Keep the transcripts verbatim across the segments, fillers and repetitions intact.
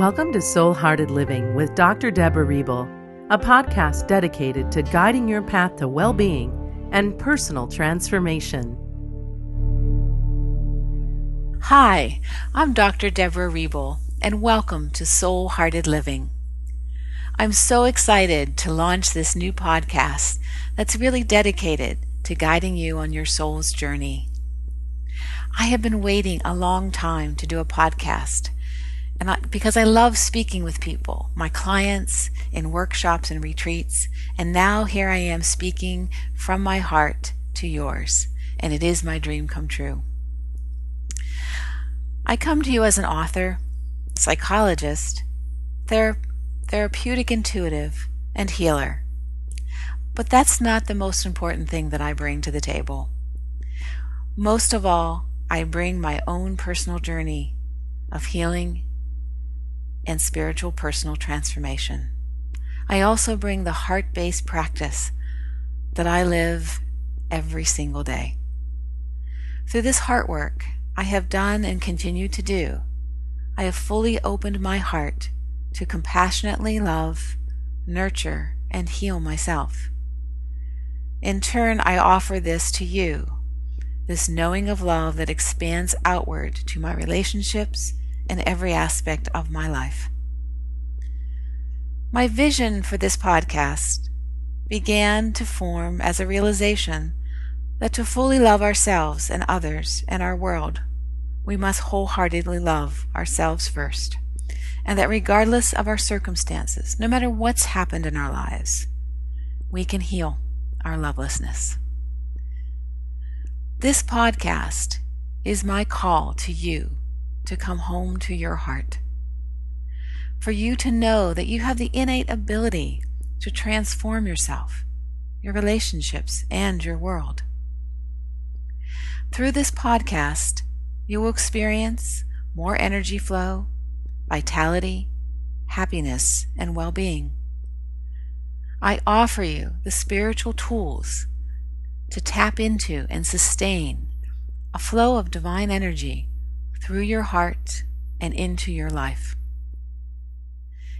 Welcome to Soul Hearted Living with Doctor Deborah Rebel, a podcast dedicated to guiding your path to well-being and personal transformation. Hi, I'm Doctor Deborah Rebel, and welcome to Soul Hearted Living. I'm so excited to launch this new podcast that's really dedicated to guiding you on your soul's journey. I have been waiting a long time to do a podcast. And I, because I love speaking with people, my clients, in workshops and retreats, and now here I am speaking from my heart to yours, and it is my dream come true. I come to you as an author, psychologist, thera- therapeutic intuitive, and healer. But that's not the most important thing that I bring to the table. Most of all, I bring my own personal journey of healing and spiritual personal transformation. I also bring the heart-based practice that I live every single day. Through this heart work I have done and continue to do, I have fully opened my heart to compassionately love, nurture, and heal myself. In turn, I offer this to you, this knowing of love that expands outward to my relationships in every aspect of my life. My vision for this podcast began to form as a realization that to fully love ourselves and others and our world, we must wholeheartedly love ourselves first, and that regardless of our circumstances, no matter what's happened in our lives, we can heal our lovelessness. This podcast is my call to you to come home to your heart, for you to know that you have the innate ability to transform yourself, your relationships, and your world. Through this podcast, you will experience more energy flow, vitality, happiness, and well-being. I offer you the spiritual tools to tap into and sustain a flow of divine energy through your heart and into your life.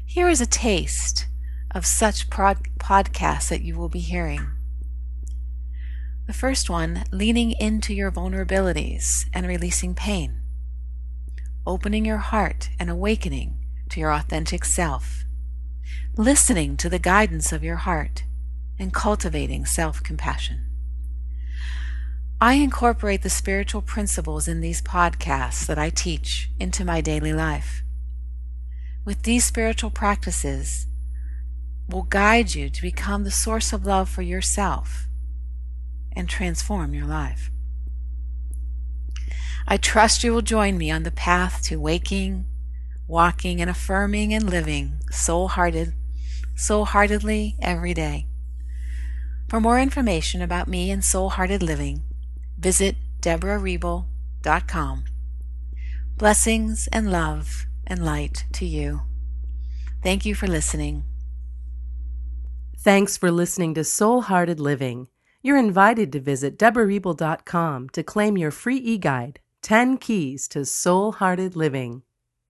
Here is a taste of such prod- podcasts that you will be hearing. The first one, leaning into your vulnerabilities and releasing pain, opening your heart and awakening to your authentic self, listening to the guidance of your heart, and cultivating self-compassion. I incorporate the spiritual principles in these podcasts that I teach into my daily life. With these spiritual practices, will guide you to become the source of love for yourself and transform your life. I trust you will join me on the path to waking, walking, and affirming and living soul-hearted, soul-heartedly every day. For more information about me and soul-hearted living, visit Deborah Rebel dot com. Blessings and love and light to you. Thank you for listening. Thanks for listening to Soul Hearted Living. You're invited to visit Deborah Rebel dot com to claim your free e-guide, ten Keys to Soul Hearted Living.